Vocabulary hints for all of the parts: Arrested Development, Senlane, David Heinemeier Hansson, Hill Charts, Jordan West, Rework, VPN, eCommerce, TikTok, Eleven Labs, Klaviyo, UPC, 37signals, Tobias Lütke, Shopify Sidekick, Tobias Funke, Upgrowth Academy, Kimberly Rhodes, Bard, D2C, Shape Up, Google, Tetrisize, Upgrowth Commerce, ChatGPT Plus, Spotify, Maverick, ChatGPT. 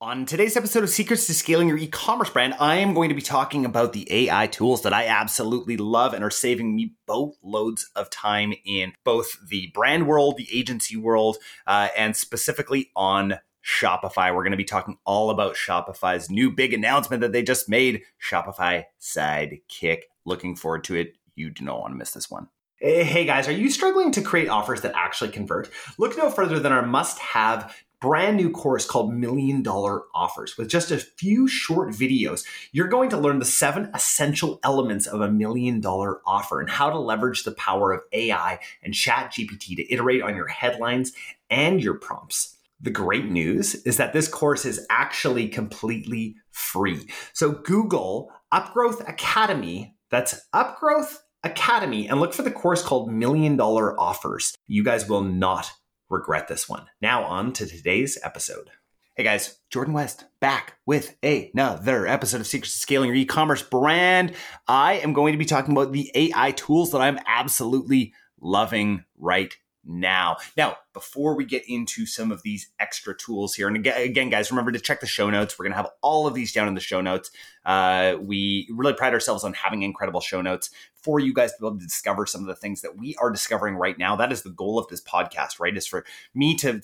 On today's episode of Secrets to Scaling Your E-commerce Brand, I am going to be talking about the AI tools that I absolutely love and are saving me boatloads of time in both the brand world, the agency world, and specifically on Shopify. We're going to be talking all about Shopify's new big announcement that they just made, Shopify Sidekick. Looking forward to it. You do not want to miss this one. Hey guys, are you struggling to create offers that actually convert? Look no further than our must-have brand new course called $1 Million Offers. With just a few short videos, you're going to learn the 7 essential elements of $1 Million offer and how to leverage the power of AI and ChatGPT to iterate on your headlines and your prompts. The great news is that this course is actually completely free. So Google Upgrowth Academy, that's Upgrowth Academy, and look for the course called $1 Million Offers. You guys will not regret this one. Now on to today's episode. Hey guys, Jordan West back with another episode of Secrets to Scaling Your E-commerce Brand. I am going to be talking about the AI tools that I'm absolutely loving right now. Now, before we get into some of these extra tools here, and again, guys, remember to check the show notes. We're going to have all of these down in the show notes. We really pride ourselves on having incredible show notes for you guys to be able to discover some of the things that we are discovering right now. That is the goal of this podcast, right? Is for me to,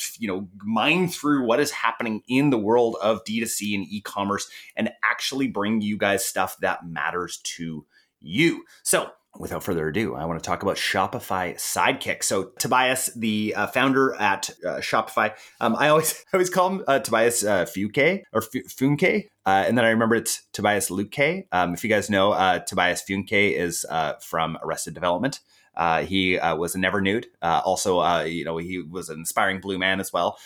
mine through what is happening in the world of D2C and e-commerce and actually bring you guys stuff that matters to you. So, without further ado, I want to talk about Shopify Sidekick. So Tobias, the founder at Shopify, I always call him Tobias Funke or Funke, and then I remember it's Tobias Lütke. If you guys know, Tobias Funke is from Arrested Development. He was a never nude. Also, he was an inspiring blue man as well.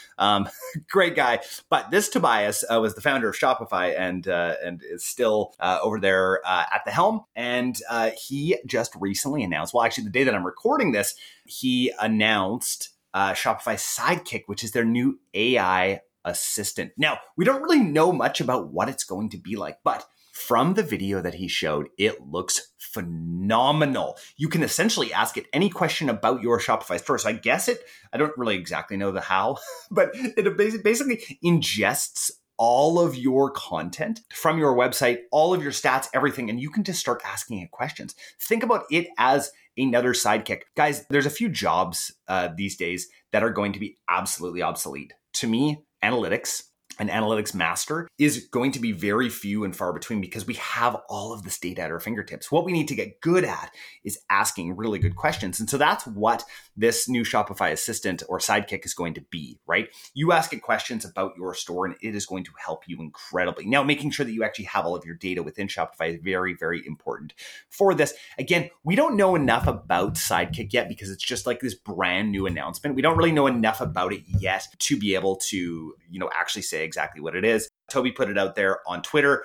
Great guy. But this Tobias was the founder of Shopify and is still over there at the helm. And he just recently announced, well, actually the day that I'm recording this, he announced Shopify Sidekick, which is their new AI assistant. Now, we don't really know much about what it's going to be like, but from the video that he showed, it looks phenomenal. You can essentially ask it any question about your Shopify store. So I guess I don't really exactly know the how, but it basically ingests all of your content from your website, all of your stats, everything, and you can just start asking it questions. Think about it as another sidekick. Guys, there's a few jobs these days that are going to be absolutely obsolete. To me, analytics. An analytics master is going to be very few and far between because we have all of this data at our fingertips. What we need to get good at is asking really good questions. And so that's what this new Shopify assistant or sidekick is going to be, right? You ask it questions about your store and it is going to help you incredibly. Now, making sure that you actually have all of your data within Shopify is very, very important for this. Again, we don't know enough about Sidekick yet because it's just like this brand new announcement. We don't really know enough about it yet to be able to, actually say exactly what it is. Toby put it out there on Twitter.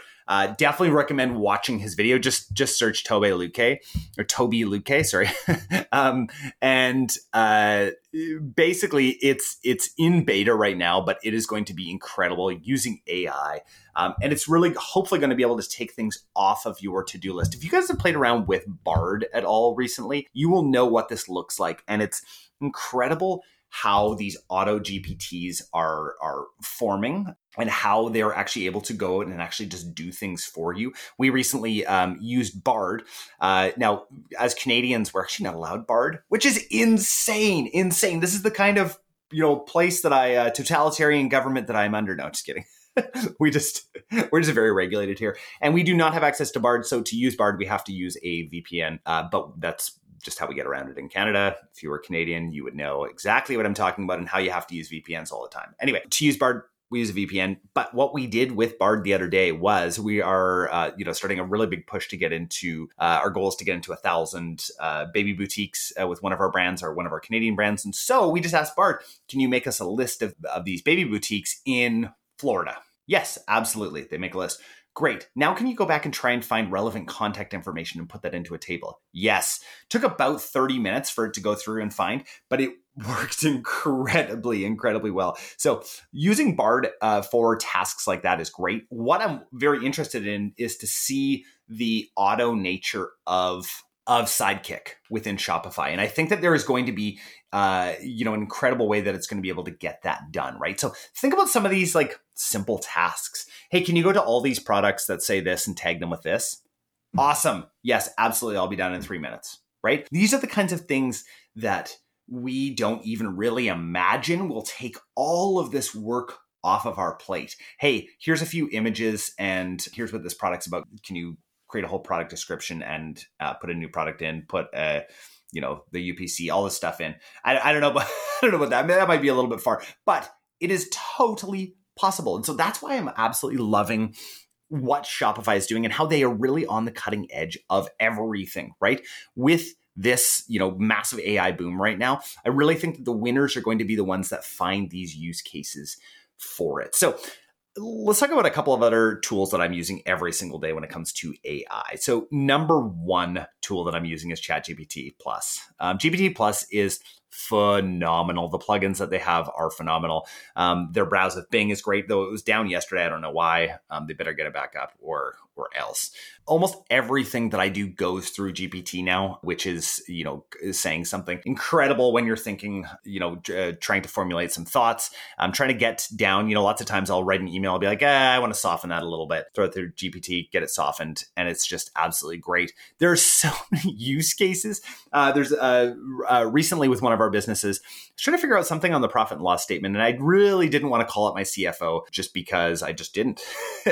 Definitely recommend watching his video. Just search Toby Lütke, sorry. Basically it's in beta right now, but it is going to be incredible using AI. And it's really hopefully going to be able to take things off of your to-do list. If you guys have played around with Bard at all recently, you will know what this looks like. And it's incredible how these auto GPTs are forming and how they're actually able to go out and actually just do things for you. We recently used Bard. Now, as Canadians, we're actually not allowed Bard, which is insane. This is the kind of, place that totalitarian government that I'm under. No, just kidding. We're just very regulated here. And we do not have access to Bard. So to use Bard, we have to use a VPN, but that's just how we get around it in Canada. If you were Canadian, you would know exactly what I'm talking about and how you have to use VPNs all the time. Anyway, to use Bard, we use a VPN. But what we did with Bard the other day was we are, starting a really big push to get into our goal is to get into 1,000 baby boutiques with one of our brands or one of our Canadian brands. And so we just asked Bard, can you make us a list of these baby boutiques in Florida? Yes, absolutely. They make a list. Great. Now can you go back and try and find relevant contact information and put that into a table? Yes. Took about 30 minutes for it to go through and find, but it worked incredibly well. So using Bard for tasks like that is great. What I'm very interested in is to see the auto nature of of Sidekick within Shopify. And I think that there is going to be, an incredible way that it's going to be able to get that done, right? So think about some of these like simple tasks. Hey, can you go to all these products that say this and tag them with this? Awesome. Yes, absolutely. I'll be done in 3 minutes, right? These are the kinds of things that we don't even really imagine will take all of this work off of our plate. Hey, here's a few images and here's what this product's about. Can you create a whole product description and put a new product in, put the UPC, all this stuff in. I don't know about that. I mean, that might be a little bit far, but it is totally possible. And so that's why I'm absolutely loving what Shopify is doing and how they are really on the cutting edge of everything, right? With this, massive AI boom right now, I really think that the winners are going to be the ones that find these use cases for it. So let's talk about a couple of other tools that I'm using every single day when it comes to AI. So number one tool that I'm using is ChatGPT+. GPT+ is phenomenal. The plugins that they have are phenomenal. Their browse with Bing is great, though it was down yesterday. I don't know why. They better get it back up or else. Almost everything that I do goes through GPT now, which is, saying something incredible when you're thinking, trying to formulate some thoughts. I'm trying to get down, lots of times I'll write an email. I'll be like, I want to soften that a little bit. Throw it through GPT, get it softened. And it's just absolutely great. There are so many use cases. There's recently with one of our businesses, I was trying to figure out something on the profit and loss statement. And I really didn't want to call up my CFO just because I just didn't.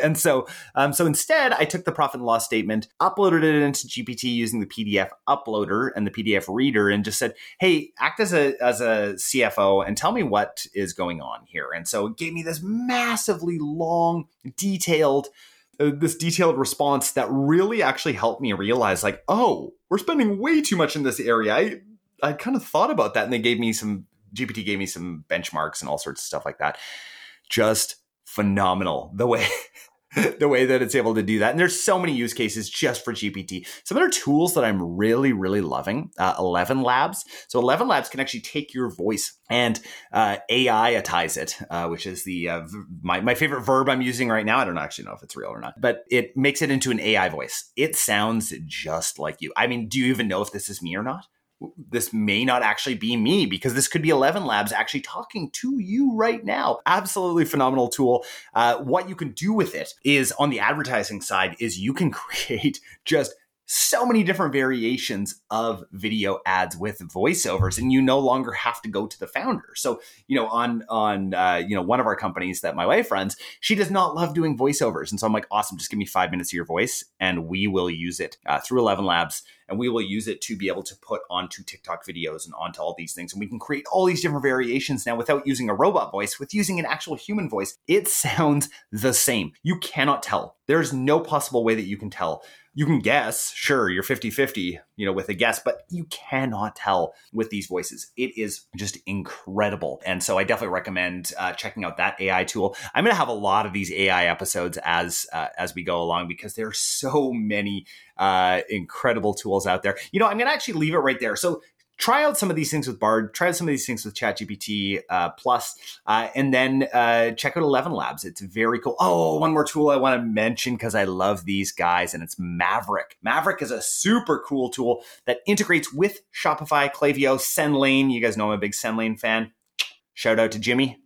And so instead I took the profit and loss statement, uploaded it into GPT using the PDF uploader and the PDF reader and just said, hey, act as a CFO and tell me what is going on here. And so it gave me this massively long, detailed response that really actually helped me realize like, oh, we're spending way too much in this area. I kind of thought about that, and GPT gave me some benchmarks and all sorts of stuff like that. Just phenomenal the way that it's able to do that. And there's so many use cases just for GPT. Some other tools that I'm really, really loving, Eleven Labs. So Eleven Labs can actually take your voice and AI-itize it, which is the my favorite verb I'm using right now. I don't actually know if it's real or not, but it makes it into an AI voice. It sounds just like you. I mean, do you even know if this is me or not? This may not actually be me because this could be Eleven Labs actually talking to you right now. Absolutely phenomenal tool. What you can do with it is on the advertising side is you can create just so many different variations of video ads with voiceovers, and you no longer have to go to the founder. So, on one of our companies that my wife runs, she does not love doing voiceovers. And so I'm like, awesome, just give me 5 minutes of your voice and we will use it through Eleven Labs, and we will use it to be able to put onto TikTok videos and onto all these things. And we can create all these different variations now without using a robot voice, with using an actual human voice. It sounds the same. You cannot tell. There's no possible way that you can tell. You can guess, sure, you're 50-50, with a guess, but you cannot tell with these voices. It is just incredible. And so I definitely recommend checking out that AI tool. I'm going to have a lot of these AI episodes as we go along, because there are so many incredible tools out there. I'm going to actually leave it right there. So try out some of these things with Bard, try out some of these things with ChatGPT+, and then check out Eleven Labs. It's very cool. Oh, one more tool I want to mention because I love these guys, and it's Maverick. Maverick is a super cool tool that integrates with Shopify, Klaviyo, Senlane. You guys know I'm a big Senlane fan. Shout out to Jimmy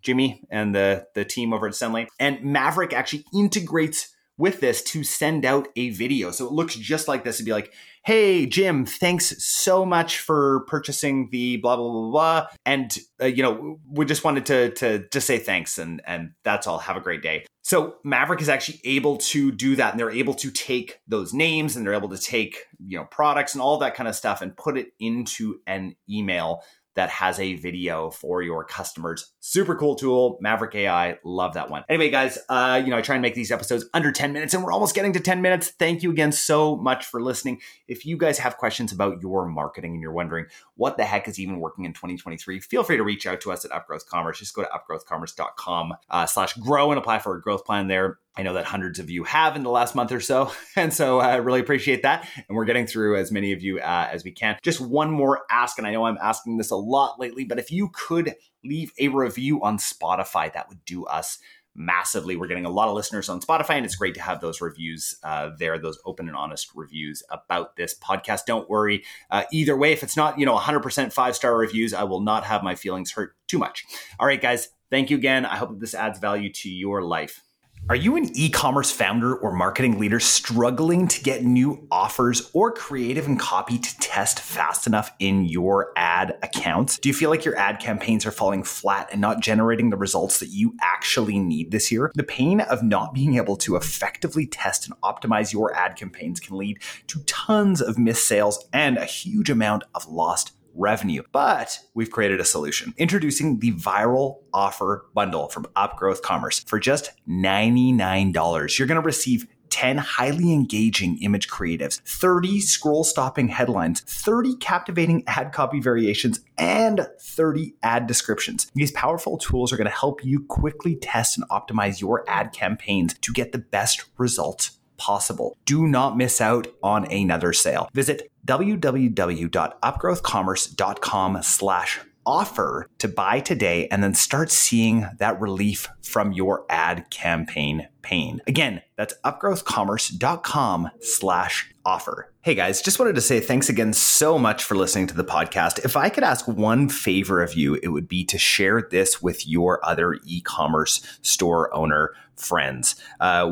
and the team over at Senlane. And Maverick actually integrates with this to send out a video. So it looks just like this. It'd be like, hey, Jim, thanks so much for purchasing the blah, blah, blah, blah. And, we just wanted to just say thanks. And that's all. Have a great day. So Maverick is actually able to do that. And they're able to take those names, and they're able to take, products and all that kind of stuff and put it into an email that has a video for your customers. Super cool tool, Maverick AI. Love that one. Anyway, guys, I try and make these episodes under 10 minutes, and we're almost getting to 10 minutes. Thank you again so much for listening. If you guys have questions about your marketing and you're wondering what the heck is even working in 2023, feel free to reach out to us at Upgrowth Commerce. Just go to upgrowthcommerce.com /grow and apply for a growth plan there. I know that hundreds of you have in the last month or so. And so I really appreciate that. And we're getting through as many of you as we can. Just one more ask. And I know I'm asking this a lot lately, but if you could leave a review on Spotify, that would do us massively. We're getting a lot of listeners on Spotify, and it's great to have those reviews there, those open and honest reviews about this podcast. Don't worry. Either way, if it's not, 100% 5-star reviews, I will not have my feelings hurt too much. All right, guys, thank you again. I hope that this adds value to your life. Are you an e-commerce founder or marketing leader struggling to get new offers or creative and copy to test fast enough in your ad accounts? Do you feel like your ad campaigns are falling flat and not generating the results that you actually need this year? The pain of not being able to effectively test and optimize your ad campaigns can lead to tons of missed sales and a huge amount of lost revenue, but we've created a solution. Introducing the Viral Offer Bundle from Upgrowth Commerce. For just $99, you're going to receive 10 highly engaging image creatives, 30 scroll-stopping headlines, 30 captivating ad copy variations, and 30 ad descriptions. These powerful tools are going to help you quickly test and optimize your ad campaigns to get the best results possible. Do not miss out on another sale. Visit www.upgrowthcommerce.com/offer to buy today and then start seeing that relief from your ad campaign pain. Again, that's upgrowthcommerce.com/offer. Hey guys, just wanted to say thanks again so much for listening to the podcast. If I could ask one favor of you, it would be to share this with your other e-commerce store owner friends.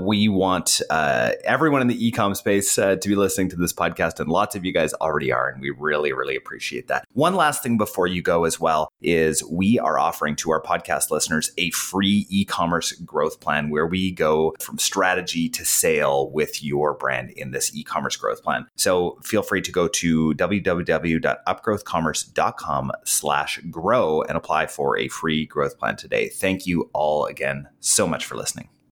We want everyone in the e-com space to be listening to this podcast, and lots of you guys already are, and we really, really appreciate that. One last thing before you go as well is we are offering to our podcast listeners a free e-commerce growth plan where we go from strategy to sale with your brand in this e-commerce growth plan. So feel free to go to www.upgrowthcommerce.com/grow and apply for a free growth plan today. Thank you all again so much for listening.